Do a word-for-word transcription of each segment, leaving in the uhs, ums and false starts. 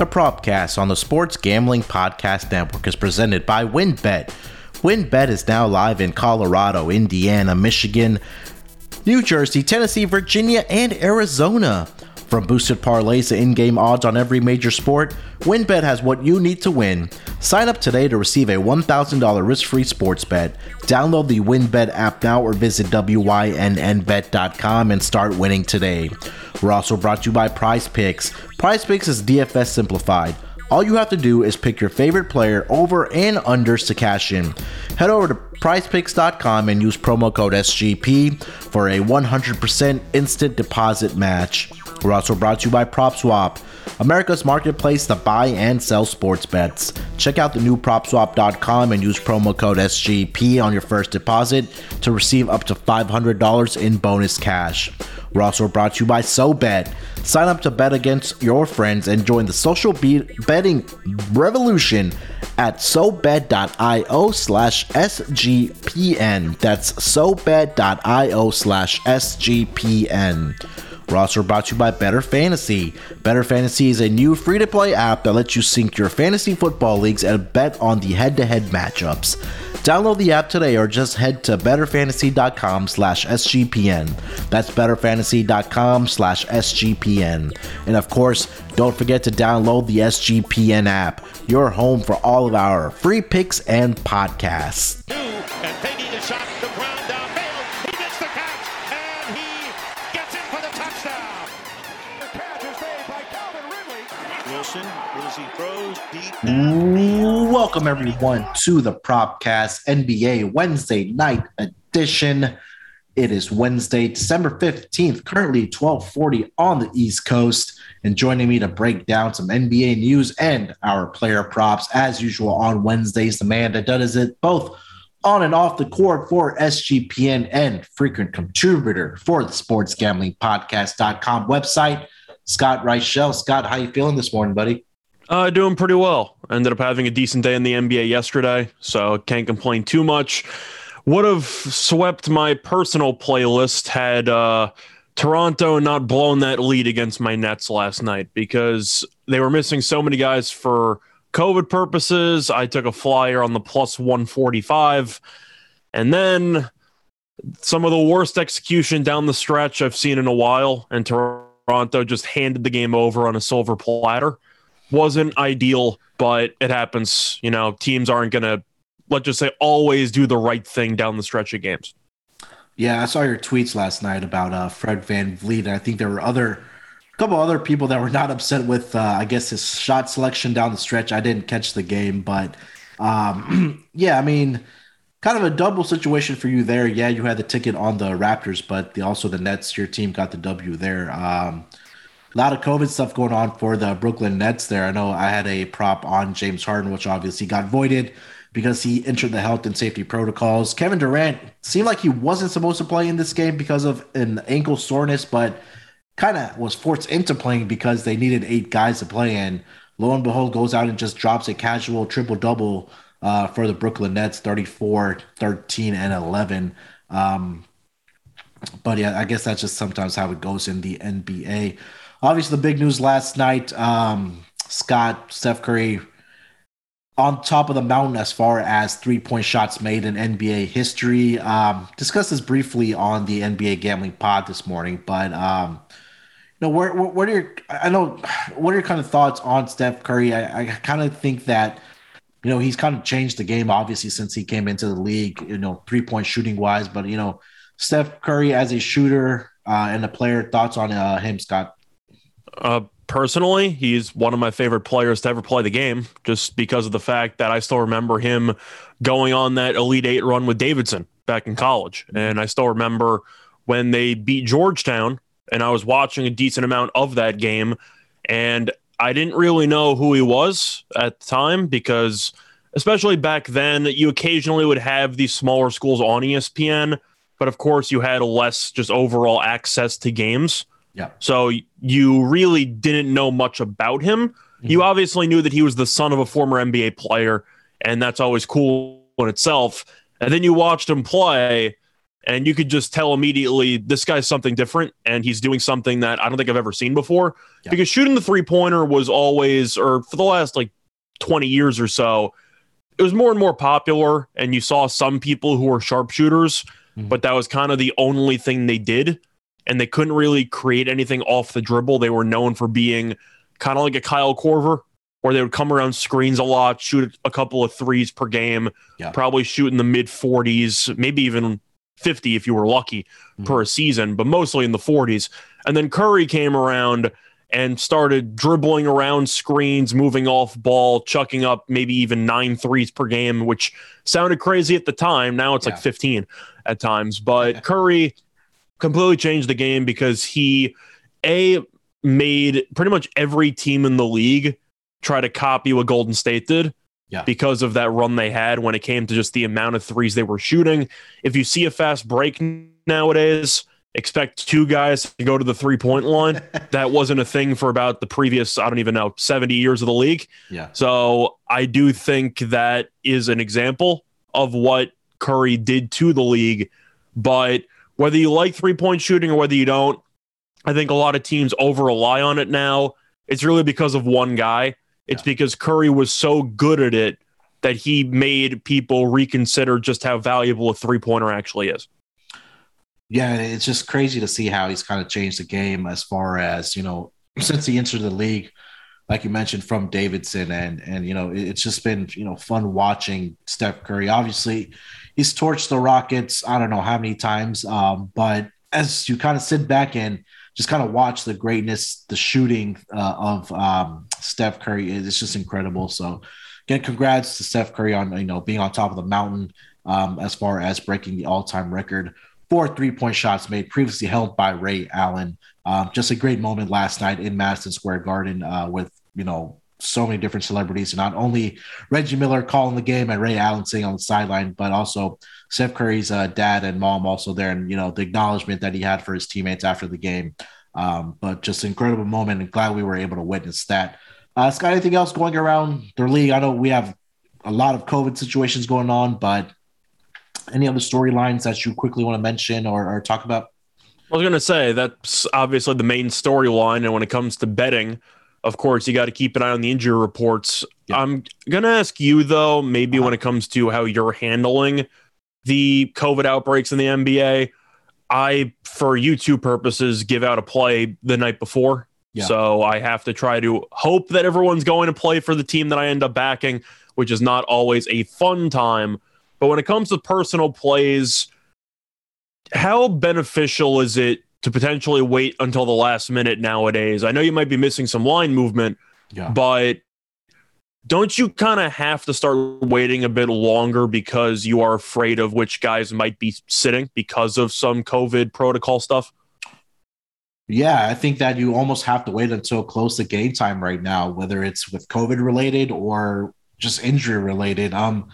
The Propcast on the Sports Gambling Podcast Network is presented by WynnBet. WynnBet is now live in Colorado, Indiana, Michigan, New Jersey, Tennessee, Virginia, and Arizona. From boosted parlays to in-game odds on every major sport, WynnBet has what you need to win. Sign up today to receive a one thousand dollars risk-free sports bet. Download the WynnBet app now or visit wynnbet dot com and start winning today. We're also brought to you by PrizePicks. PrizePicks is D F S simplified. All you have to do is pick your favorite player over and unders to cash in. Head over to prize picks dot com and use promo code S G P for a one hundred percent instant deposit match. We're also brought to you by PropSwap, America's marketplace to buy and sell sports bets. Check out the new prop swap dot com and use promo code S G P on your first deposit to receive up to five hundred dollars in bonus cash. We're also brought to you by SoBet. Sign up to bet against your friends and join the social be- betting revolution at sobet dot io slash S G P N. That's sobet dot io slash S G P N. We're also brought to you by Better Fantasy. Better Fantasy is a new free-to-play app that lets you sync your fantasy football leagues and bet on the head-to-head matchups. Download the app today or just head to better fantasy dot com slash S G P N. That's better fantasy dot com slash S G P N. And of course, don't forget to download the S G P N app, your home for all of our free picks and podcasts. Welcome everyone to the Propcast N B A Wednesday night edition. It is Wednesday, December fifteenth, currently twelve forty on the East Coast. And joining me to break down some N B A news and our player props, as usual on Wednesdays, the man that does it both on and off the court for S G P N and frequent contributor for the sports gambling podcast dot com website, Scott Reichel. Scott, how you feeling this morning, buddy? Uh, doing pretty well. Ended up having a decent day in the N B A yesterday, so can't complain too much. Would have swept my personal playlist had uh, Toronto not blown that lead against my Nets last night because they were missing so many guys for COVID purposes. I took a flyer on the plus one forty-five, and then some of the worst execution down the stretch I've seen in a while, and Toronto just handed the game over on a silver platter. Wasn't ideal, but it happens. You know, teams aren't going to, let's just say, always do the right thing down the stretch of games. Yeah, I saw your tweets last night about uh, Fred VanVleet. I think there were other, a couple other people that were not upset with, uh, I guess, his shot selection down the stretch. I didn't catch the game, but um, yeah, I mean, kind of a double situation for you there. Yeah, you had the ticket on the Raptors, but the, also the Nets, your team got the W there. Um A lot of COVID stuff going on for the Brooklyn Nets there. I know I had a prop on James Harden, which obviously got voided because he entered the health and safety protocols. Kevin Durant seemed like he wasn't supposed to play in this game because of an ankle soreness, but kind of was forced into playing because they needed eight guys to play in. Lo and behold, goes out and just drops a casual triple-double uh, for the Brooklyn Nets, thirty-four, thirteen, and eleven. Um, but yeah, I guess that's just sometimes how it goes in the N B A. Obviously, the big news last night, um, Scott, Steph Curry on top of the mountain as far as three-point shots made in N B A history. Um, discussed this briefly on the N B A Gambling Pod this morning, but um, you know, what, what, what are your, I know what are your kind of thoughts on Steph Curry? I, I kind of think that you know he's kind of changed the game obviously since he came into the league. You know, three-point shooting wise, but you know, Steph Curry as a shooter uh, and a player. Thoughts on uh, him, Scott? Uh, personally, he's one of my favorite players to ever play the game just because of the fact that I still remember him going on that Elite Eight run with Davidson back in college. And I still remember when they beat Georgetown and I was watching a decent amount of that game. And I didn't really know who he was at the time because especially back then you occasionally would have these smaller schools on E S P N, but of course you had less just overall access to games. Yeah. So you really didn't know much about him. Mm-hmm. You obviously knew that he was the son of a former N B A player, and that's always cool in itself. And then you watched him play, and you could just tell immediately this guy's something different, and he's doing something that I don't think I've ever seen before. Yeah. Because shooting the three-pointer was always, or for the last like twenty years or so, it was more and more popular, and you saw some people who were sharpshooters, mm-hmm. but that was kind of the only thing they did, and they couldn't really create anything off the dribble. They were known for being kind of like a Kyle Korver, where they would come around screens a lot, shoot a couple of threes per game, yeah. probably shoot in the mid forties, maybe even fifty if you were lucky mm-hmm. per season, but mostly in the forties. And then Curry came around and started dribbling around screens, moving off ball, chucking up maybe even nine threes per game, which sounded crazy at the time. Now it's yeah. like fifteen at times. But yeah. Curry completely changed the game because he, A, made pretty much every team in the league try to copy what Golden State did yeah. because of that run they had when it came to just the amount of threes they were shooting. If you see a fast break nowadays, expect two guys to go to the three-point line. That wasn't a thing for about the previous, I don't even know, seventy years of the league. Yeah. So I do think that is an example of what Curry did to the league. But whether you like three-point shooting or whether you don't, I think a lot of teams over-rely on it now. It's really because of one guy. It's yeah. because Curry was so good at it that he made people reconsider just how valuable a three-pointer actually is. Yeah, it's just crazy to see how he's kind of changed the game as far as, you know, since he entered the league, like you mentioned, from Davidson. And, and you know, it's just been, you know, fun watching Steph Curry. Obviously, he's torched the Rockets I don't know how many times, um, but as you kind of sit back and just kind of watch the greatness, the shooting uh, of um, Steph Curry. It's just incredible. So again, congrats to Steph Curry on, you know, being on top of the mountain um, as far as breaking the all-time record for three-point shots made, previously held by Ray Allen. Um, just a great moment last night in Madison Square Garden uh, with, you know, so many different celebrities, not only Reggie Miller calling the game and Ray Allen sitting on the sideline, but also Steph Curry's uh, dad and mom also there. And, you know, the acknowledgement that he had for his teammates after the game, um, but just an incredible moment, and glad we were able to witness that. Uh, Scott, anything else going around the league? I know we have a lot of COVID situations going on, but any other storylines that you quickly want to mention or, or talk about? I was going to say that's obviously the main storyline. And when it comes to betting, of course, you got to keep an eye on the injury reports. Yeah. I'm going to ask you, though, maybe uh-huh. when it comes to how you're handling the COVID outbreaks in the N B A, I, for YouTube purposes, give out a play the night before. Yeah. So I have to try to hope that everyone's going to play for the team that I end up backing, which is not always a fun time. But when it comes to personal plays, how beneficial is it to potentially wait until the last minute nowadays? I know you might be missing some line movement, yeah. but don't you kind of have to start waiting a bit longer because you are afraid of which guys might be sitting because of some COVID protocol stuff? Yeah, I think that you almost have to wait until close to game time right now, whether it's with COVID related or just injury related. Um,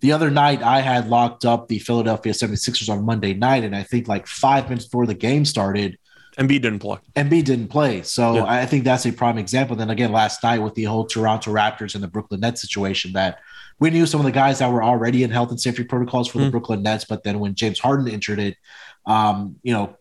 The other night, I had locked up the Philadelphia seventy-sixers on Monday night, and I think like five minutes before the game started, Embiid didn't play. Embiid didn't play. So yeah. I think that's a prime example. Then again, last night with the whole Toronto Raptors and the Brooklyn Nets situation, that we knew some of the guys that were already in health and safety protocols for mm-hmm. the Brooklyn Nets, but then when James Harden entered it, um, you know,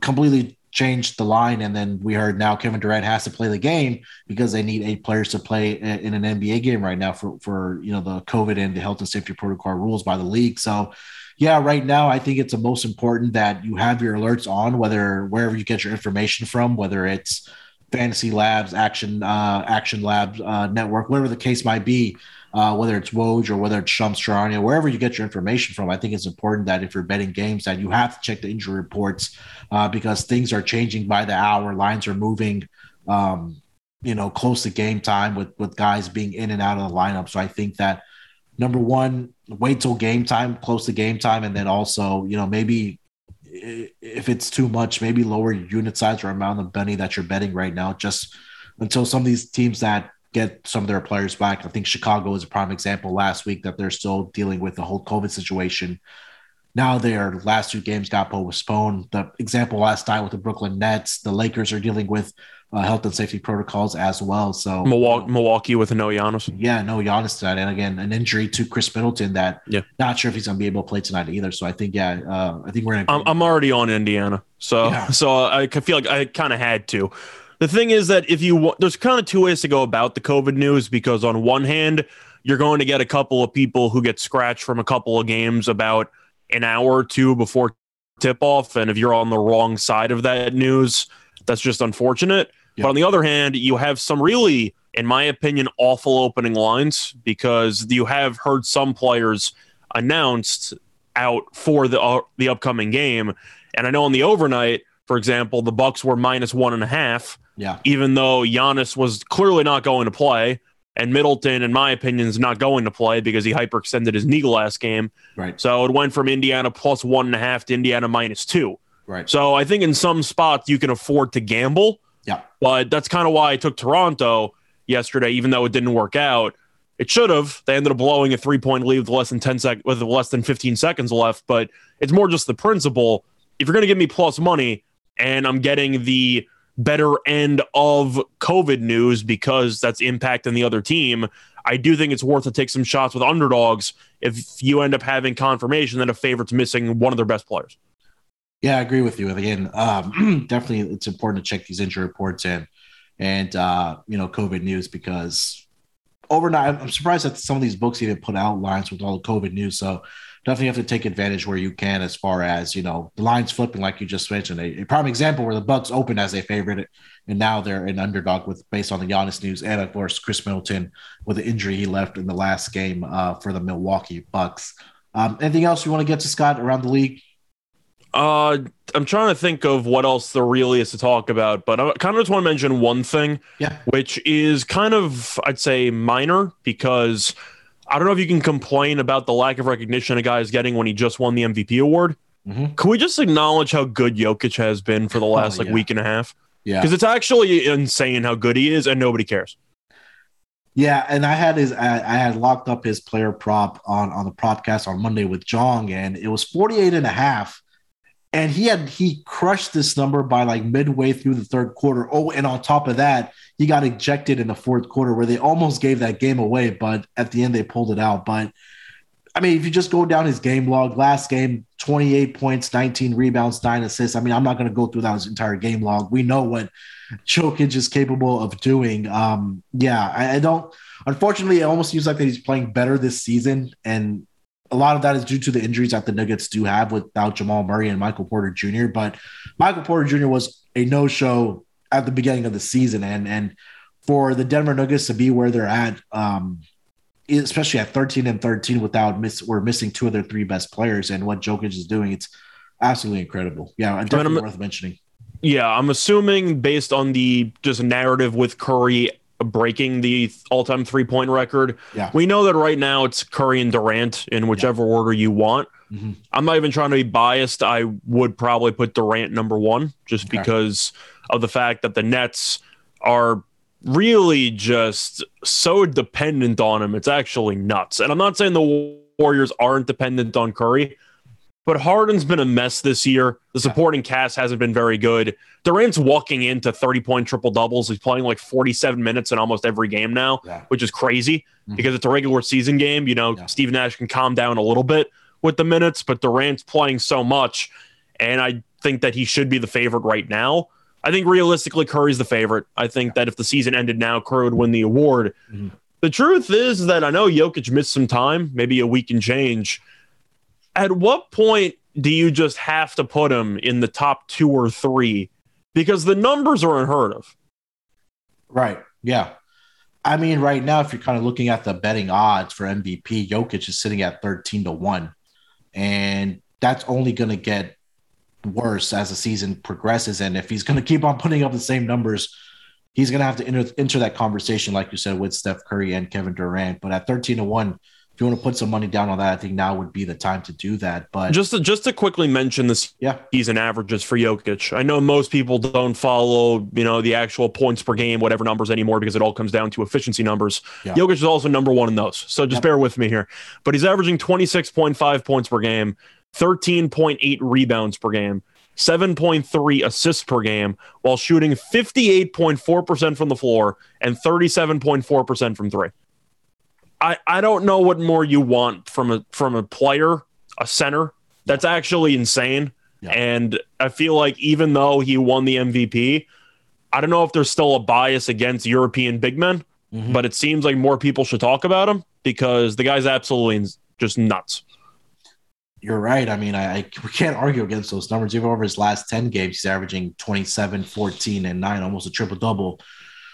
completely changed the line. And then we heard now Kevin Durant has to play the game because they need eight players to play in an N B A game right now for, for, you know, the COVID and the health and safety protocol rules by the league. So yeah, right now, I think it's the most important that you have your alerts on, whether wherever you get your information from, whether it's Fantasy Labs, Action, uh, Action Labs uh, Network, whatever the case might be, uh, whether it's Woj or whether it's Shams Charania, wherever you get your information from. I think it's important that if you're betting games that you have to check the injury reports uh, because things are changing by the hour. Lines are moving, um, you know, close to game time with, with guys being in and out of the lineup. So I think that, number one, wait till game time, close to game time. And then also, you know, maybe if it's too much, maybe lower your unit size or amount of money that you're betting right now, just until some of these teams that get some of their players back. I think Chicago is a prime example last week that they're still dealing with the whole COVID situation. Now their last two games got postponed. The example last night with the Brooklyn Nets, the Lakers are dealing with uh, health and safety protocols as well. So Milwaukee, Milwaukee with no Giannis. Yeah, no Giannis tonight. And again, an injury to Khris Middleton that yeah. not sure if he's going to be able to play tonight either. So I think, yeah, uh, I think we're going to. I'm, I'm already on Indiana. So, yeah. so I feel like I kind of had to. The thing is that if you, there's kind of two ways to go about the COVID news, because on one hand, you're going to get a couple of people who get scratched from a couple of games about an hour or two before tip-off, and if you're on the wrong side of that news, that's just unfortunate. Yeah. But on the other hand, you have some really, in my opinion, awful opening lines, because you have heard some players announced out for the uh, the upcoming game. And I know on the overnight, for example, the Bucks were minus one and a half, yeah. even though Giannis was clearly not going to play. And Middleton, in my opinion, is not going to play because he hyperextended his knee last game. Right. So it went from Indiana plus one and a half to Indiana minus two. Right. So I think in some spots you can afford to gamble. Yeah. But that's kind of why I took Toronto yesterday, even though it didn't work out. It should have. They ended up blowing a three-point lead with less than ten sec- with less than fifteen seconds left. But it's more just the principle. If you're going to give me plus money, and I'm getting the better end of COVID news because that's impacting the other team, I do think it's worth to take some shots with underdogs if you end up having confirmation that a favorite's missing one of their best players. Yeah, I agree with you. And again, um, definitely it's important to check these injury reports in and, uh, you know, COVID news, because overnight, I'm surprised that some of these books even put out lines with all the COVID news. So definitely have to take advantage where you can, as far as, you know, the lines flipping, like you just mentioned. A, a prime example where the Bucks opened as a favorite, and now they're an underdog with, based on the Giannis news, and of course Khris Middleton with the injury he left in the last game uh, for the Milwaukee Bucks. Um, anything else you want to get to, Scott, around the league? Uh, I'm trying to think of what else there really is to talk about, but I kind of just want to mention one thing, yeah. which is kind of, I'd say, minor, because I don't know if you can complain about the lack of recognition a guy is getting when he just won the M V P award. Mm-hmm. Can we just acknowledge how good Jokic has been for the last oh, like yeah. week and a half? Yeah. Because it's actually insane how good he is, and nobody cares. Yeah, and I had his I, I had locked up his player prop on, on the Propcast on Monday with Jong, and it was forty-eight and a half. And he had he crushed this number by like midway through the third quarter. Oh, and on top of that, he got ejected in the fourth quarter where they almost gave that game away, but at the end they pulled it out. But, I mean, if you just go down his game log, last game, twenty-eight points, nineteen rebounds, nine assists. I mean, I'm not going to go through that his entire game log. We know what Jokic is capable of doing. Um, yeah, I, I don't – unfortunately, it almost seems like that he's playing better this season, and – a lot of that is due to the injuries that the Nuggets do have without Jamal Murray and Michael Porter Junior But Michael Porter Junior was a no-show at the beginning of the season. And and for the Denver Nuggets to be where they're at, um, especially at thirteen and thirteen without miss, we're missing two of their three best players, and what Jokic is doing, it's absolutely incredible. Yeah, definitely worth mentioning. Yeah, I'm assuming based on the just narrative with Curry breaking the all-time three-point record. Yeah. We know that right now it's Curry and Durant in whichever yeah. order you want. Mm-hmm. I'm not even trying to be biased. I would probably put Durant number one just okay. because of the fact that the Nets are really just so dependent on him. It's actually nuts. And I'm not saying the Warriors aren't dependent on Curry, but Harden's been a mess this year. The supporting cast hasn't been very good. Durant's walking into thirty-point triple-doubles. He's playing like forty-seven minutes in almost every game now, yeah. which is crazy mm-hmm. because it's a regular season game. You know, yeah. Steve Nash can calm down a little bit with the minutes, but Durant's playing so much, and I think that he should be the favorite right now. I think realistically Curry's the favorite. I think yeah. that if the season ended now, Curry would win the award. Mm-hmm. The truth is that I know Jokic missed some time, maybe a week and change. At what point do you just have to put him in the top two or three? Because the numbers are unheard of. Right, yeah. I mean, right now, if you're kind of looking at the betting odds for M V P, Jokic is sitting at thirteen to one. And that's only going to get worse as the season progresses. And if he's going to keep on putting up the same numbers, he's going to have to enter, enter that conversation, like you said, with Steph Curry and Kevin Durant. But at thirteen to one, if you want to put some money down on that, I think now would be the time to do that. But just to, just to quickly mention this, yeah, season averages for Jokic. I know most people don't follow, you know, the actual points per game, whatever numbers anymore, because it all comes down to efficiency numbers. Yeah. Jokic is also number one in those, so just yeah. bear with me here. But he's averaging twenty-six point five points per game, thirteen point eight rebounds per game, seven point three assists per game while shooting fifty-eight point four percent from the floor and thirty-seven point four percent from three. I, I don't know what more you want from a from a player, a center. That's actually insane. Yeah. And I feel like even though he won the M V P, I don't know if there's still a bias against European big men, mm-hmm. but it seems like more people should talk about him because the guy's absolutely just nuts. You're right. I mean, I, I we can't argue against those numbers. Even over his last ten games, he's averaging twenty-seven, fourteen, and nine, almost a triple-double,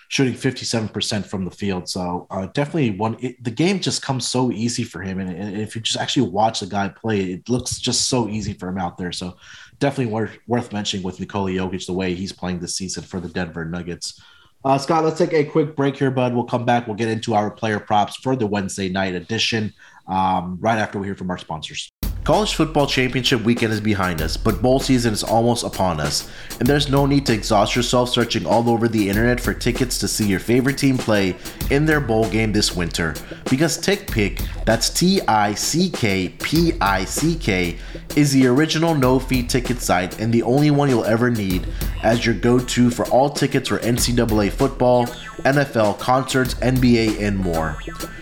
shooting fifty-seven percent from the field. So uh, definitely one. It, the game just comes so easy for him. And, and if you just actually watch the guy play, it looks just so easy for him out there. So definitely worth, worth mentioning with Nikola Jokic, the way he's playing this season for the Denver Nuggets. Uh, Scott, let's take a quick break here, bud. We'll come back. We'll get into our player props for the Wednesday night edition um, right after we hear from our sponsors. College football championship weekend is behind us, but bowl season is almost upon us, and there's no need to exhaust yourself searching all over the internet for tickets to see your favorite team play in their bowl game this winter, because TickPick, that's T I C K P I C K, is the original no-fee ticket site and the only one you'll ever need as your go-to for all tickets for N C double A football, N F L, concerts, N B A, and more.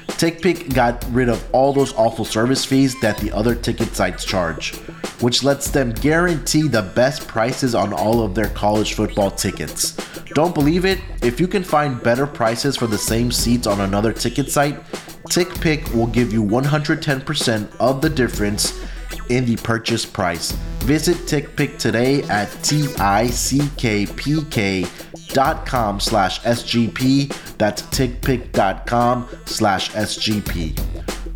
TickPick got rid of all those awful service fees that the other ticket sites charge, which lets them guarantee the best prices on all of their college football tickets. Don't believe it? If you can find better prices for the same seats on another ticket site, TickPick will give you one hundred ten percent of the difference in the purchase price. Visit TickPick today at T I C K P K dot com slash S G P. That's TickPick dot com slash S G P.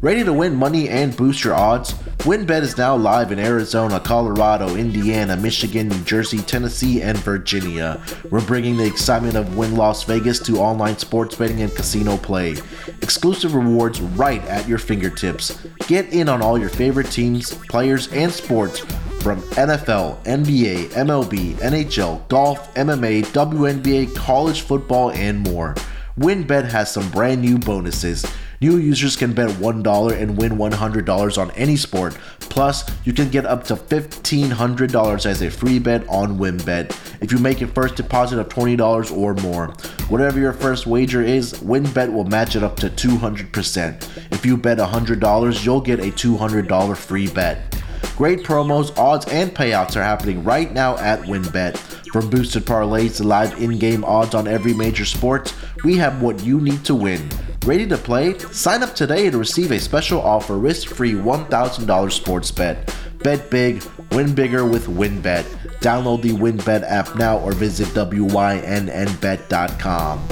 Ready to win money and boost your odds? WynnBet is now live in Arizona, Colorado, Indiana, Michigan, New Jersey, Tennessee, and Virginia. We're bringing the excitement of Wynn Las Vegas to online sports betting and casino play. Exclusive rewards right at your fingertips. Get in on all your favorite teams, players, and sports from N F L, N B A, M L B, N H L, golf, M M A, W N B A, college football, and more. WynnBet has some brand new bonuses. New users can bet one dollar and win one hundred dollars on any sport. Plus, you can get up to fifteen hundred dollars as a free bet on WynnBet if you make a first deposit of twenty dollars or more. Whatever your first wager is, WynnBet will match it up to two hundred percent. If you bet one hundred dollars, you'll get a two hundred dollars free bet. Great promos, odds, and payouts are happening right now at WynnBet. From boosted parlays to live in-game odds on every major sport, we have what you need to win. Ready to play? Sign up today to receive a special offer, risk-free one thousand dollars sports bet. Bet big, win bigger with WynnBet. Download the WynnBet app now or visit W Y N N bet dot com.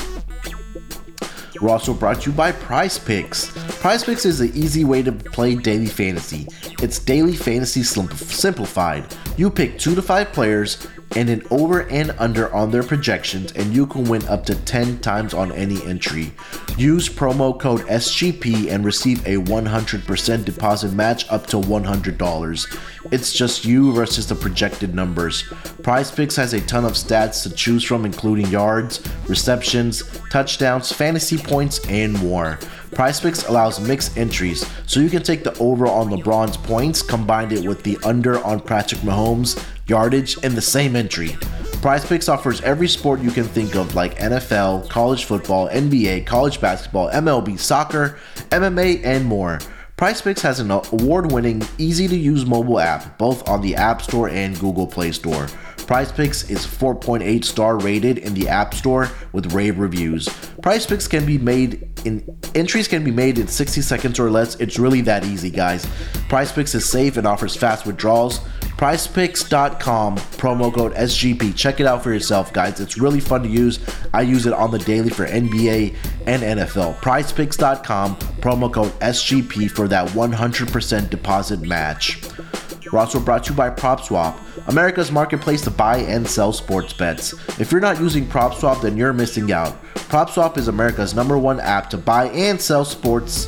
We're also brought to you by PrizePicks. PrizePicks is the easy way to play daily fantasy. It's daily fantasy simplified. You pick two to five players and an over and under on their projections, and you can win up to ten times on any entry. Use promo code S G P and receive a one hundred percent deposit match up to one hundred dollars. It's just you versus the projected numbers. PrizePicks has a ton of stats to choose from, including yards, receptions, touchdowns, fantasy points, and more. PrizePicks allows mixed entries, so you can take the over on LeBron's points, combine it with the under on Patrick Mahomes' yardage in the same entry. PrizePicks offers every sport you can think of, like N F L, college football, N B A, college basketball, M L B, soccer, M M A, and more. PrizePicks has an award-winning, easy-to-use mobile app, both on the App Store and Google Play Store. PrizePicks is four point eight star rated in the App Store with rave reviews. PrizePicks can be made in entries can be made in sixty seconds or less. It's really that easy, guys. PrizePicks is safe and offers fast withdrawals. PrizePicks dot com, promo code S G P. Check it out for yourself, guys. It's really fun to use. I use it on the daily for N B A and N F L. PrizePicks dot com, promo code S G P for that one hundred percent deposit match. We're also brought to you by PropSwap, America's marketplace to buy and sell sports bets. If you're not using PropSwap, then you're missing out. PropSwap is America's number one app to buy and sell sports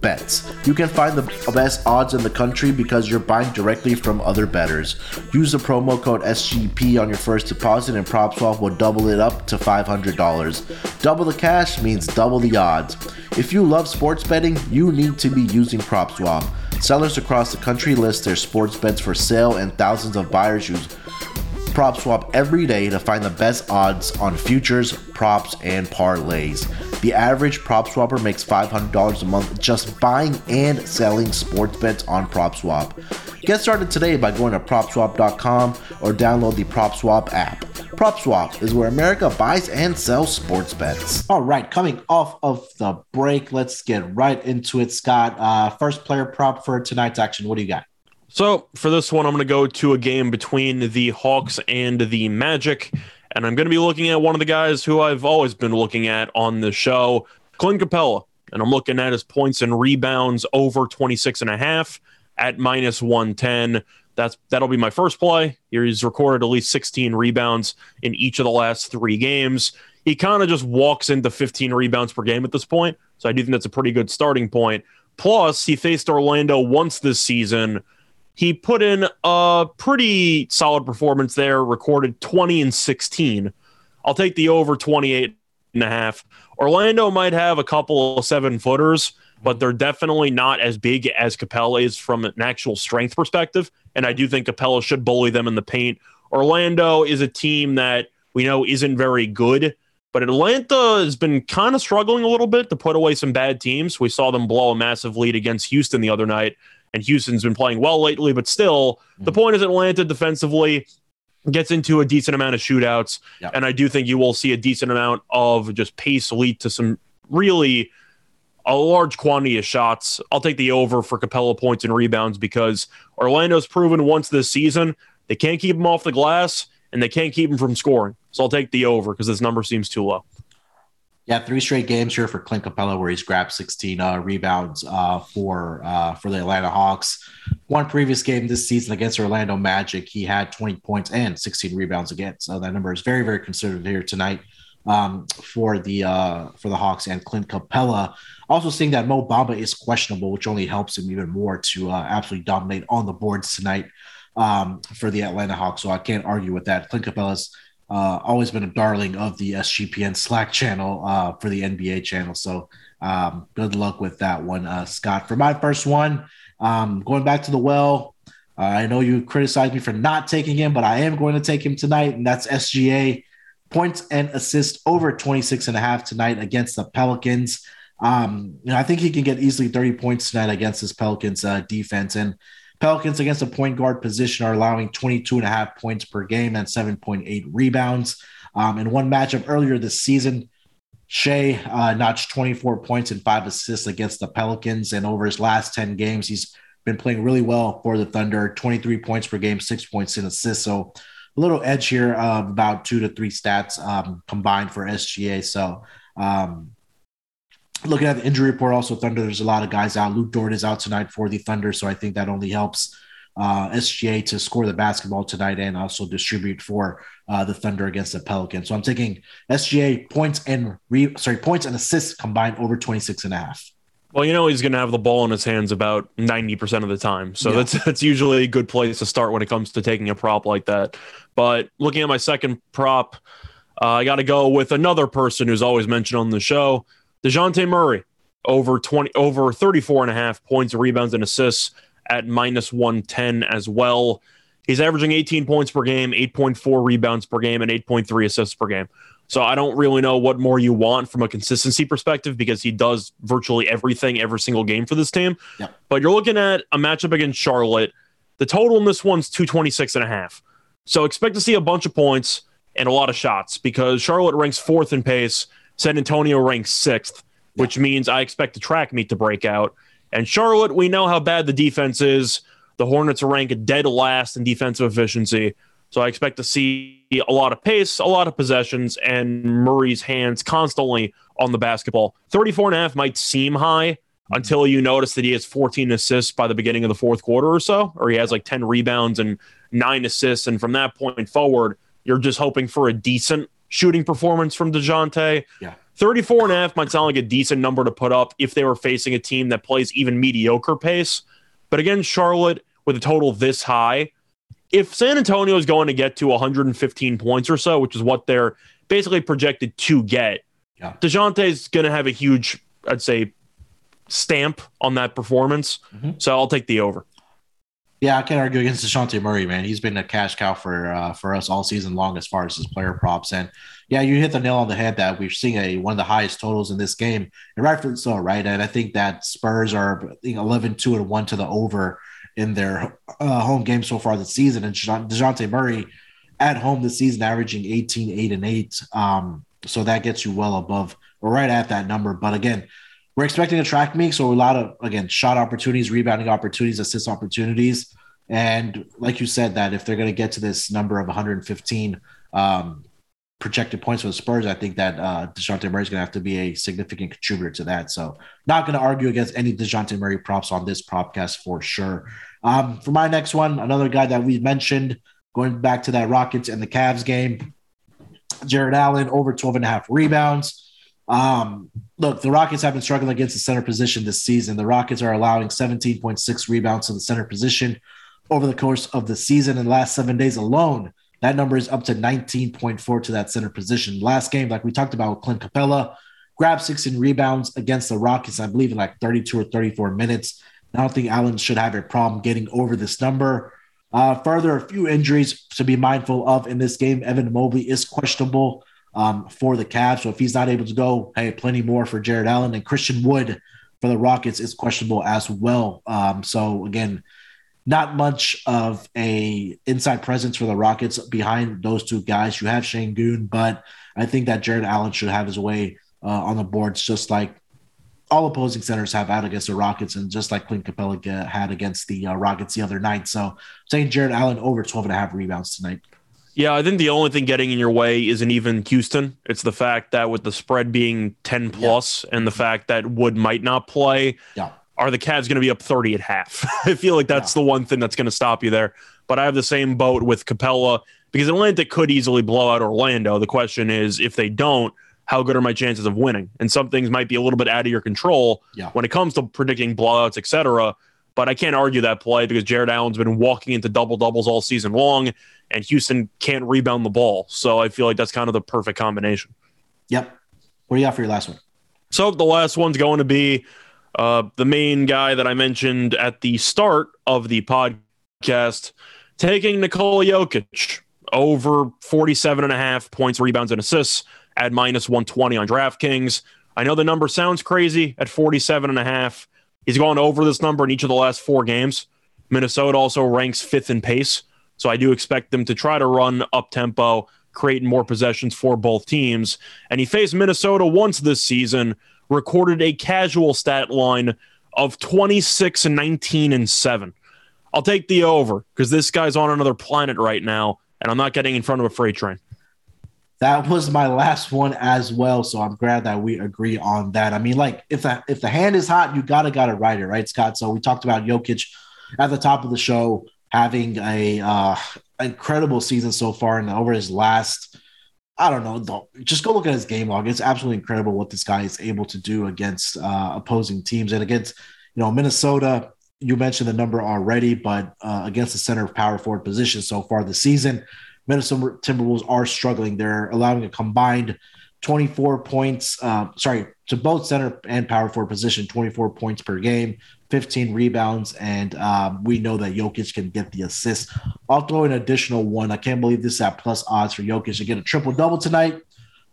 bets. You can find the best odds in the country because you're buying directly from other bettors. Use the promo code S G P on your first deposit and PropSwap will double it up to five hundred dollars. Double the cash means double the odds. If you love sports betting, you need to be using PropSwap. Sellers across the country list their sports bets for sale and thousands of buyers use PropSwap every day to find the best odds on futures, props, and parlays. The average PropSwapper makes five hundred dollars a month just buying and selling sports bets on PropSwap. Get started today by going to PropSwap dot com or download the PropSwap app. PropSwap is where America buys and sells sports bets. All right, coming off of the break, let's get right into it, Scott. Uh, first player prop for tonight's action. What do you got? So for this one, I'm going to go to a game between the Hawks and the Magic, and I'm going to be looking at one of the guys who I've always been looking at on the show, Clint Capela, and I'm looking at his points and rebounds over twenty-six and a half at minus one ten. That's that'll be my first play. Here he's recorded at least sixteen rebounds in each of the last three games. He kind of just walks into fifteen rebounds per game at this point, so I do think that's a pretty good starting point. Plus, he faced Orlando once this season. He put in a pretty solid performance there, recorded twenty and sixteen. I'll take the over twenty-eight and a half. Orlando might have a couple of seven-footers, but they're definitely not as big as Capela is from an actual strength perspective, and I do think Capela should bully them in the paint. Orlando is a team that we know isn't very good, but Atlanta has been kind of struggling a little bit to put away some bad teams. We saw them blow a massive lead against Houston the other night, and Houston's been playing well lately, but still, the point is Atlanta defensively gets into a decent amount of shootouts, yep. and I do think you will see a decent amount of just pace lead to some really a large quantity of shots. I'll take the over for Capela points and rebounds because Orlando's proven once this season they can't keep him off the glass and they can't keep him from scoring. So I'll take the over because this number seems too low. Yeah, three straight games here for Clint Capela where he's grabbed sixteen uh, rebounds uh, for uh, for the Atlanta Hawks. One previous game this season against Orlando Magic, he had twenty points and sixteen rebounds again. So that number is very, very conservative here tonight um, for the uh, for the Hawks and Clint Capela. Also seeing that Mo Bamba is questionable, which only helps him even more to uh, absolutely dominate on the boards tonight um, for the Atlanta Hawks. So I can't argue with that. Clint Capela's Uh, always been a darling of the S G P N Slack channel uh, for the N B A channel. So um, good luck with that one, uh, Scott. For my first one, um, going back to the well, uh, I know you criticized me for not taking him, but I am going to take him tonight, and that's S G A. Points and assists over twenty-six and a half tonight against the Pelicans. Um, you know, I think he can get easily thirty points tonight against this Pelicans uh, defense, and Pelicans against a point guard position are allowing twenty-two and a half points per game and seven point eight rebounds. Um, in one matchup earlier this season, Shai uh, notched twenty-four points and five assists against the Pelicans. And over his last ten games, he's been playing really well for the Thunder, twenty-three points per game, six points and assists. So a little edge here of about two to three stats um, combined for S G A. So um, looking at the injury report, also Thunder, there's a lot of guys out. Luke Dort is out tonight for the Thunder, so I think that only helps uh, S G A to score the basketball tonight and also distribute for uh, the Thunder against the Pelicans. So I'm taking S G A points and re- sorry points and assists combined over twenty-six and a half. Well, you know he's going to have the ball in his hands about ninety percent of the time, so yeah. that's that's usually a good place to start when it comes to taking a prop like that. But looking at my second prop, uh, I got to go with another person who's always mentioned on the show. DeJounte Murray over twenty over thirty-four and a half points, rebounds, and assists at minus one ten as well. He's averaging eighteen points per game, eight point four rebounds per game, and eight point three assists per game. So I don't really know what more you want from a consistency perspective because he does virtually everything every single game for this team. Yep. But you're looking at a matchup against Charlotte. The total in this one's two twenty-six and a half. So expect to see a bunch of points and a lot of shots because Charlotte ranks fourth in pace. San Antonio ranks sixth, which means I expect the track meet to break out. And Charlotte, we know how bad the defense is. The Hornets rank dead last in defensive efficiency. So I expect to see a lot of pace, a lot of possessions, and Murray's hands constantly on the basketball. thirty-four and a half might seem high mm-hmm. until you notice that he has fourteen assists by the beginning of the fourth quarter or so, or he has like ten rebounds and nine assists. And from that point forward, you're just hoping for a decent shooting performance from DeJounte. Yeah. thirty-four and a half might sound like a decent number to put up if they were facing a team that plays even mediocre pace. But again, Charlotte with a total this high, if San Antonio is going to get to one hundred fifteen points or so, which is what they're basically projected to get, yeah. DeJounte's going to have a huge, I'd say, stamp on that performance. Mm-hmm. So I'll take the over. Yeah, I can't argue against DeJounte Murray, man. He's been a cash cow for uh, for us all season long as far as his player props. And yeah, you hit the nail on the head that we've seen a one of the highest totals in this game, and rightfully so, right? And I think that Spurs are eleven two and one to the over in their uh, home game so far this season, and DeJounte Murray at home this season averaging eighteen, eight, and eight. Um, so that gets you well above or right at that number. But again, we're expecting a track meet, so a lot of, again, shot opportunities, rebounding opportunities, assist opportunities. And like you said, that if they're going to get to this number of one hundred fifteen um, projected points for the Spurs, I think that uh, DeJounte Murray is going to have to be a significant contributor to that. So not going to argue against any DeJounte Murray props on this podcast for sure. Um, for my next one, another guy that we mentioned, going back to that Rockets and the Cavs game, Jared Allen, over twelve and a half rebounds. Um, look, the Rockets have been struggling against the center position this season. The Rockets are allowing seventeen point six rebounds to the center position over the course of the season. In the last seven days alone, that number is up to nineteen point four to that center position. Last game, like we talked about with Clint Capela, grabbed sixteen rebounds against the Rockets, I believe in like thirty-two or thirty-four minutes. I don't think Allen should have a problem getting over this number. Uh, further, a few injuries to be mindful of in this game. Evan Mobley is questionable Um, for the Cavs. So if he's not able to go, hey, plenty more for Jared Allen. And Christian Wood for the Rockets is questionable as well. Um, so again, not much of a inside presence for the Rockets behind those two guys. You have Şengün, but I think that Jared Allen should have his way uh, on the boards, just like all opposing centers have out against the Rockets and just like Clint Capela g- had against the uh, Rockets the other night. So I'm saying Jared Allen over twelve and a half rebounds tonight. Yeah, I think the only thing getting in your way isn't even Houston. It's the fact that with the spread being ten plus yeah. and the fact that Wood might not play, yeah. are the Cavs going to be up thirty at half? I feel like that's yeah. the one thing that's going to stop you there. But I have the same boat with Capela because Atlanta could easily blow out Orlando. The question is, if they don't, how good are my chances of winning? And some things might be a little bit out of your control yeah. when it comes to predicting blowouts, et cetera. But I can't argue that play because Jared Allen's been walking into double-doubles all season long, and Houston can't rebound the ball. So I feel like that's kind of the perfect combination. Yep. What do you got for your last one? So the last one's going to be uh, the main guy that I mentioned at the start of the podcast, taking Nikola Jokic over forty-seven and a half points, rebounds, and assists at minus one twenty on DraftKings. I know the number sounds crazy at forty-seven and a half. He's gone over this number in each of the last four games. Minnesota also ranks fifth in pace, so I do expect them to try to run up-tempo, create more possessions for both teams. And he faced Minnesota once this season, recorded a casual stat line of twenty-six, nineteen, and seven. I'll take the over because this guy's on another planet right now, and I'm not getting in front of a freight train. That was my last one as well, so I'm glad that we agree on that. I mean, like, if the, if the hand is hot, you gotta gotta ride it, right, Scott? So we talked about Jokic at the top of the show having a uh, incredible season so far, and over his last, I don't know, just go look at his game log. It's absolutely incredible what this guy is able to do against uh, opposing teams and against, you know, Minnesota. You mentioned the number already, but uh, against the center of power forward position so far this season, Minnesota Timberwolves are struggling. They're allowing a combined twenty-four points, uh, sorry, to both center and power forward position, twenty-four points per game, fifteen rebounds, and um, we know that Jokic can get the assist. I'll throw an additional one. I can't believe this is at plus odds for Jokic to get a triple-double tonight.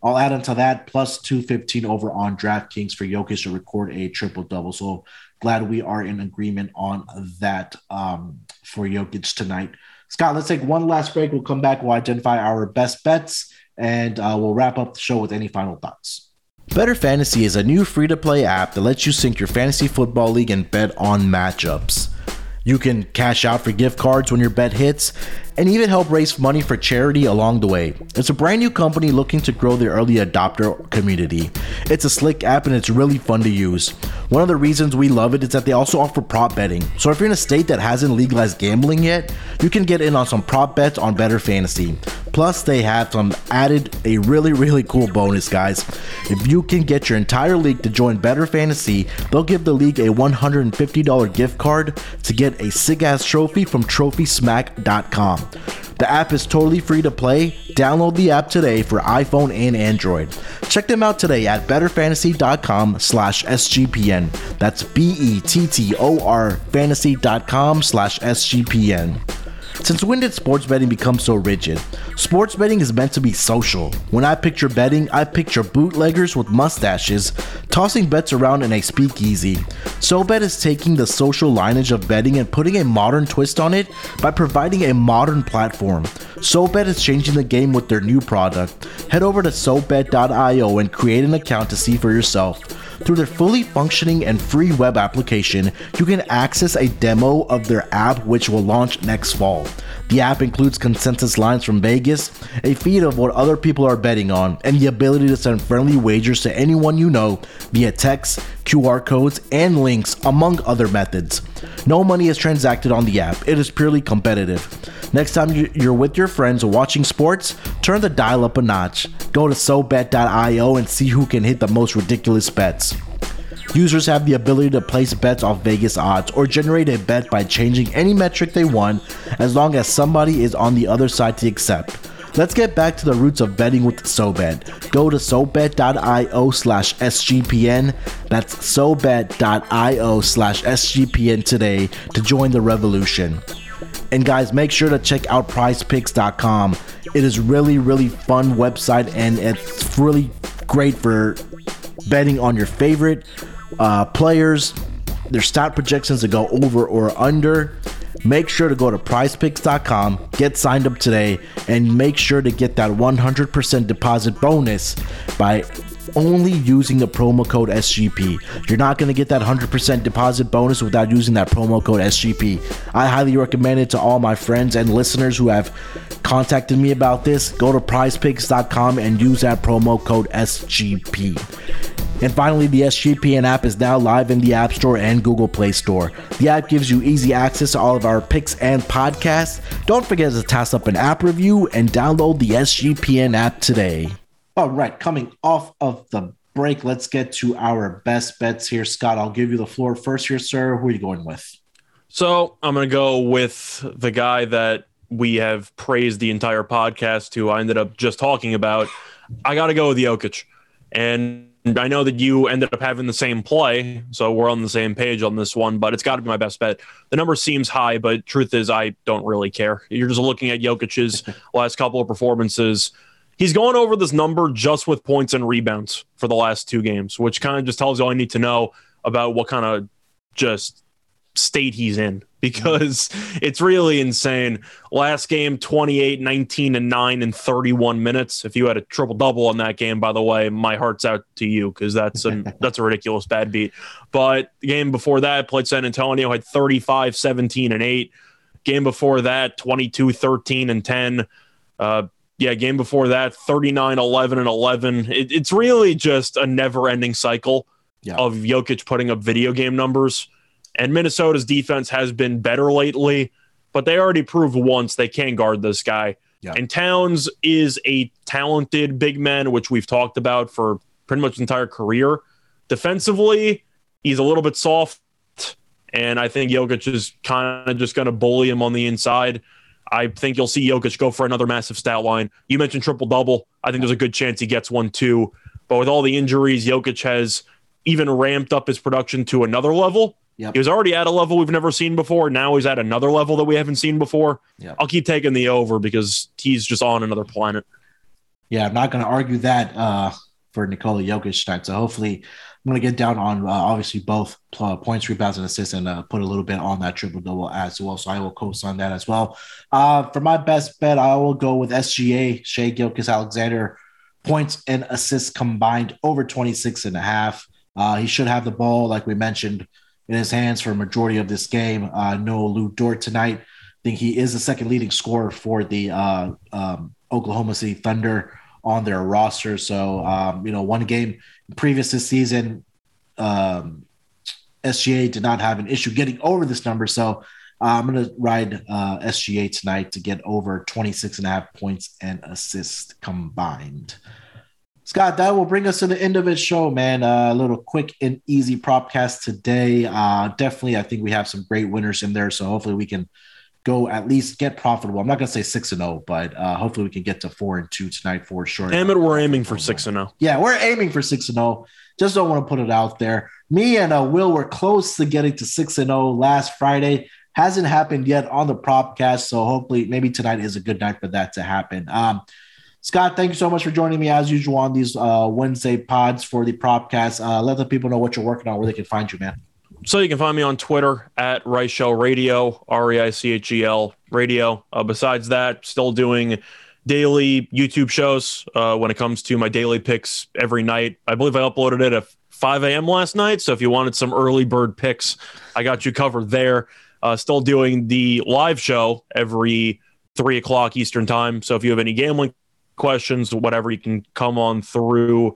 I'll add onto that plus two fifteen over on DraftKings for Jokic to record a triple-double. So glad we are in agreement on that um, for Jokic tonight. Scott, let's take one last break. We'll come back. We'll identify our best bets, and uh, we'll wrap up the show with any final thoughts. Better Fantasy is a new free-to-play app that lets you sync your fantasy football league and bet on matchups. You can cash out for gift cards when your bet hits and even help raise money for charity along the way. It's a brand new company looking to grow their early adopter community. It's a slick app and it's really fun to use. One of the reasons we love it is that they also offer prop betting. So if you're in a state that hasn't legalized gambling yet, you can get in on some prop bets on Better Fantasy. Plus, they have some added a really, really cool bonus, guys. If you can get your entire league to join Better Fantasy, they'll give the league a one hundred fifty dollars gift card to get a sick-ass trophy from trophy smack dot com. The app is totally free to play. Download the app today for iPhone and Android. Check them out today at better fantasy dot com slash S G P N. That's B E T T O R fantasy dot com slash S G P N. Since when did sports betting become so rigid? Sports betting is meant to be social. When I picture betting, I picture bootleggers with mustaches tossing bets around in a speakeasy. SoBet is taking the social lineage of betting and putting a modern twist on it by providing a modern platform. SoBet is changing the game with their new product. Head over to SoBet dot io and create an account to see for yourself. Through their fully functioning and free web application, you can access a demo of their app, which will launch next fall. The app includes consensus lines from Vegas, a feed of what other people are betting on, and the ability to send friendly wagers to anyone you know via text, Q R codes, and links, among other methods. No money is transacted on the app. It is purely competitive. Next time you're with your friends watching sports, turn the dial up a notch. Go to SoBet dot io and see who can hit the most ridiculous bets. Users have the ability to place bets off Vegas odds or generate a bet by changing any metric they want, as long as somebody is on the other side to accept. Let's get back to the roots of betting with SoBet. Go to SoBet dot io slash S G P N. That's SoBet dot io slash S G P N today to join the revolution. And guys, make sure to check out prize picks dot com. It is really, really fun website, and it's really great for betting on your favorite uh, players, their stat projections to go over or under. Make sure to go to prize picks dot com, get signed up today, and make sure to get that one hundred percent deposit bonus by only using the promo code S G P. You're not going to get that one hundred percent deposit bonus without using that promo code S G P. I highly recommend it to all my friends and listeners who have contacted me about this. Go to prize picks dot com and use that promo code S G P. And finally, the S G P N app is now live in the App Store and Google Play Store. The app gives you easy access to all of our picks and podcasts. Don't forget to toss up an app review and download the S G P N app today. All right, coming off of the break, let's get to our best bets here. Scott, I'll give you the floor first here, sir. Who are you going with? So I'm going to go with the guy that we have praised the entire podcast, who I ended up just talking about. I got to go with Jokic. And I know that you ended up having the same play, so we're on the same page on this one, but it's got to be my best bet. The number seems high, but truth is I don't really care. You're just looking at Jokic's last couple of performances. He's gone over this number just with points and rebounds for the last two games, which kind of just tells you all I need to know about what kind of just state he's in, because it's really insane. Last game, twenty-eight, nineteen, and nine in thirty-one minutes. If you had a triple-double on that game, by the way, my heart's out to you, because that's a, that's a ridiculous bad beat. But the game before that, played San Antonio, had thirty-five, seventeen, and eight. Game before that, twenty-two, thirteen, and ten. Uh, yeah, game before that, thirty-nine, eleven, and eleven. It, it's really just a never-ending cycle yeah. of Jokic putting up video game numbers. And Minnesota's defense has been better lately, but they already proved once they can guard this guy. Yeah. And Towns is a talented big man, which we've talked about for pretty much his entire career. Defensively, he's a little bit soft, and I think Jokic is kind of just going to bully him on the inside. I think you'll see Jokic go for another massive stat line. You mentioned triple-double. I think there's a good chance he gets one, too. But with all the injuries, Jokic has even ramped up his production to another level. Yep. He was already at a level we've never seen before. Now he's at another level that we haven't seen before. Yep. I'll keep taking the over because he's just on another planet. Yeah, I'm not going to argue that uh, for Nikola Jokic tonight. So hopefully I'm going to get down on uh, obviously both uh, points, rebounds, and assists, and uh, put a little bit on that triple-double as well. So I will co-sign that as well. Uh, for my best bet, I will go with S G A, Shai Gilgeous-Alexander, points and assists combined over twenty-six and a half. Uh, he should have the ball, like we mentioned, in his hands for a majority of this game. Uh, no Lou Dort tonight. I think he is the second leading scorer for the uh, um, Oklahoma City Thunder on their roster. So, um, you know, one game previous this season, um, S G A did not have an issue getting over this number. So uh, I'm going to ride uh, S G A tonight to get over twenty-six and a half points and assists combined. Scott, that will bring us to the end of its show, man. Uh, a little quick and easy Propcast today. Uh, definitely, I think we have some great winners in there, so hopefully we can go at least get profitable. I'm not going to say six and zero, but uh, hopefully we can get to four and two tonight for sure. Damn it, we're aiming for six and zero. Yeah, we're aiming for six and zero. Just don't want to put it out there. Me and uh, Will were close to getting to six and zero last Friday. Hasn't happened yet on the Propcast, so hopefully maybe tonight is a good night for that to happen. Um, Scott, thank you so much for joining me as usual on these uh, Wednesday pods for the Propcast. Uh, let the people know what you're working on, where they can find you, man. So you can find me on Twitter at Reichel Radio, R E I C H E L Radio. Uh, besides that, still doing daily YouTube shows uh, when it comes to my daily picks every night. I believe I uploaded it at five a.m. last night, so if you wanted some early bird picks, I got you covered there. Uh, still doing the live show every three o'clock Eastern time. So if you have any gambling questions, whatever, you can come on through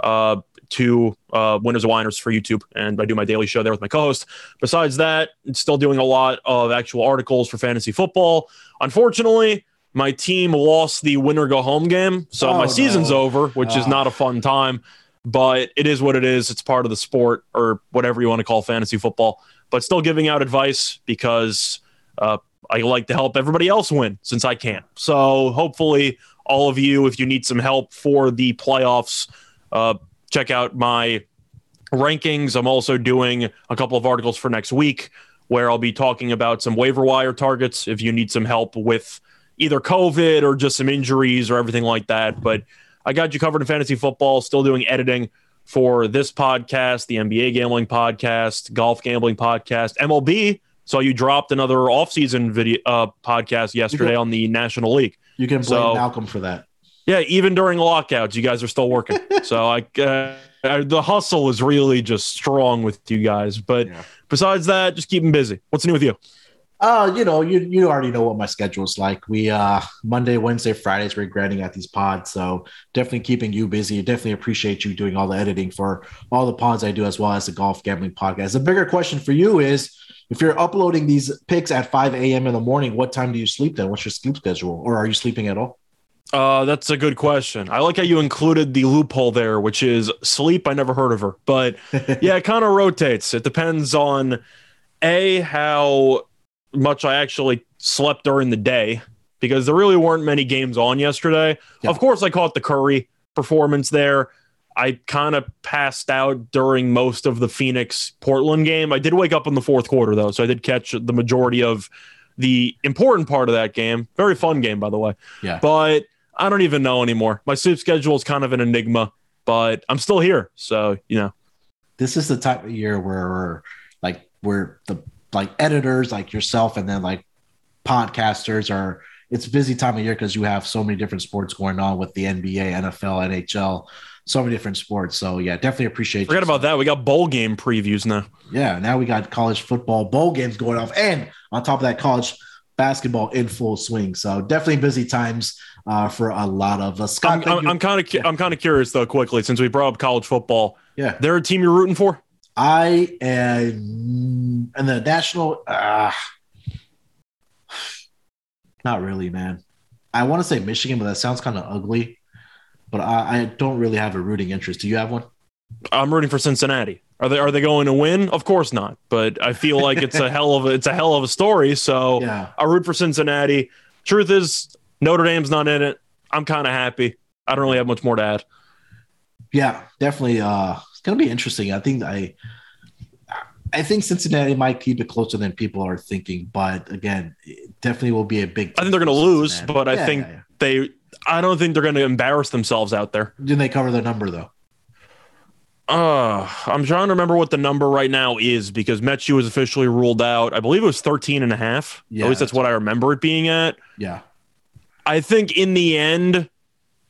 uh, to uh, Winners and Winers for YouTube. And I do my daily show there with my co-host. Besides that, still doing a lot of actual articles for fantasy football. Unfortunately, my team lost the winner go home game. So oh, my no. season's over, which oh. is not a fun time. But it is what it is. It's part of the sport, or whatever you want to call fantasy football. But still giving out advice because uh, I like to help everybody else win since I can't. So hopefully all of you, if you need some help for the playoffs, uh, check out my rankings. I'm also doing a couple of articles for next week where I'll be talking about some waiver wire targets if you need some help with either COVID or just some injuries or everything like that. But I got you covered in fantasy football, still doing editing for this podcast, the N B A gambling podcast, golf gambling podcast, M L B. So you dropped another offseason video uh, podcast yesterday can, on the National League. You can blame so, Malcolm for that. Yeah, even during lockouts, you guys are still working. so I, uh, I, the hustle is really just strong with you guys. But yeah. Besides that, just keep them busy. What's new with you? Uh, you know, you you already know what my schedule is like. We uh Monday, Wednesday, Fridays, we're grinding at these pods. So definitely keeping you busy. Definitely appreciate you doing all the editing for all the pods I do, as well as the golf gambling podcast. The bigger question for you is, if you're uploading these picks at five a.m. in the morning, what time do you sleep then? What's your sleep schedule? Or are you sleeping at all? Uh, that's a good question. I like how you included the loophole there, which is sleep. I never heard of her. But yeah, it kind of rotates. It depends on A, how much I actually slept during the day, because there really weren't many games on yesterday. Yeah. Of course, I caught the Curry performance there. I kind of passed out during most of the Phoenix-Portland game. I did wake up in the fourth quarter, though, so I did catch the majority of the important part of that game. Very fun game, by the way. Yeah. But I don't even know anymore. My sleep schedule is kind of an enigma, but I'm still here. So, you know. This is the type of year where we're, like, we're the – like editors like yourself and then like podcasters are it's busy time of year because you have so many different sports going on with the N B A, N F L, N H L, so many different sports. So yeah, definitely appreciate Forget you. Forget about that. We got bowl game previews now. Yeah. Now we got college football bowl games going off, and on top of that, college basketball in full swing. So definitely busy times uh, for a lot of us. Scott, I'm kind of, I'm kind of yeah. curious though, quickly, since we brought up college football. Yeah. They're a team you're rooting for? I am, and the national, uh, not really, man. I want to say Michigan, but that sounds kind of ugly. But I, I don't really have a rooting interest. Do you have one? I'm rooting for Cincinnati. Are they are they going to win? Of course not. But I feel like it's a hell of a, it's a hell of a story. So yeah. I root for Cincinnati. Truth is, Notre Dame's not in it. I'm kind of happy. I don't really have much more to add. Yeah, definitely. Uh, Going to be interesting. I think I, I think Cincinnati might keep it closer than people are thinking, but again, it definitely will be a big. I think they're going to lose, but I yeah, think yeah, yeah. they. I don't think they're going to embarrass themselves out there. Didn't they cover the number though? Uh, I'm trying to remember what the number right now is, because Metsu was officially ruled out. I believe it was thirteen and a half. Yeah, at least that's, that's what I remember it being at. Yeah, I think in the end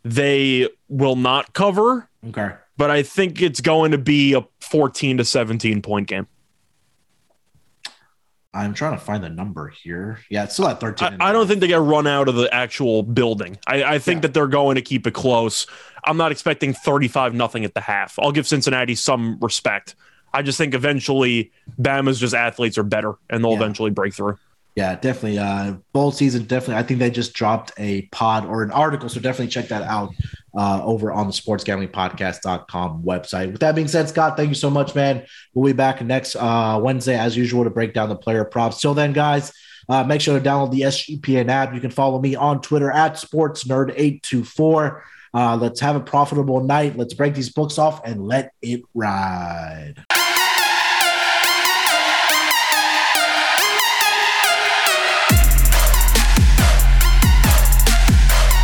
they will not cover. Okay. But I think it's going to be a fourteen to seventeen point game. I'm trying to find the number here. Yeah, it's still at thirteen. I, I don't think they get run out of the actual building. I, I think yeah. that they're going to keep it close. I'm not expecting thirty-five nothing at the half. I'll give Cincinnati some respect. I just think eventually Bama's just athletes are better, and they'll yeah. eventually break through. Yeah, definitely. Uh, bowl season, definitely. I think they just dropped a pod or an article, so definitely check that out. uh, over on the sports gambling podcast dot com website. With that being said, Scott, thank you so much, man. We'll be back next uh, Wednesday, as usual, to break down the player props. Till then, guys, uh, make sure to download the S G P N app. You can follow me on Twitter at sports nerd eight two four. Uh, let's have a profitable night. Let's break these books off and let it ride.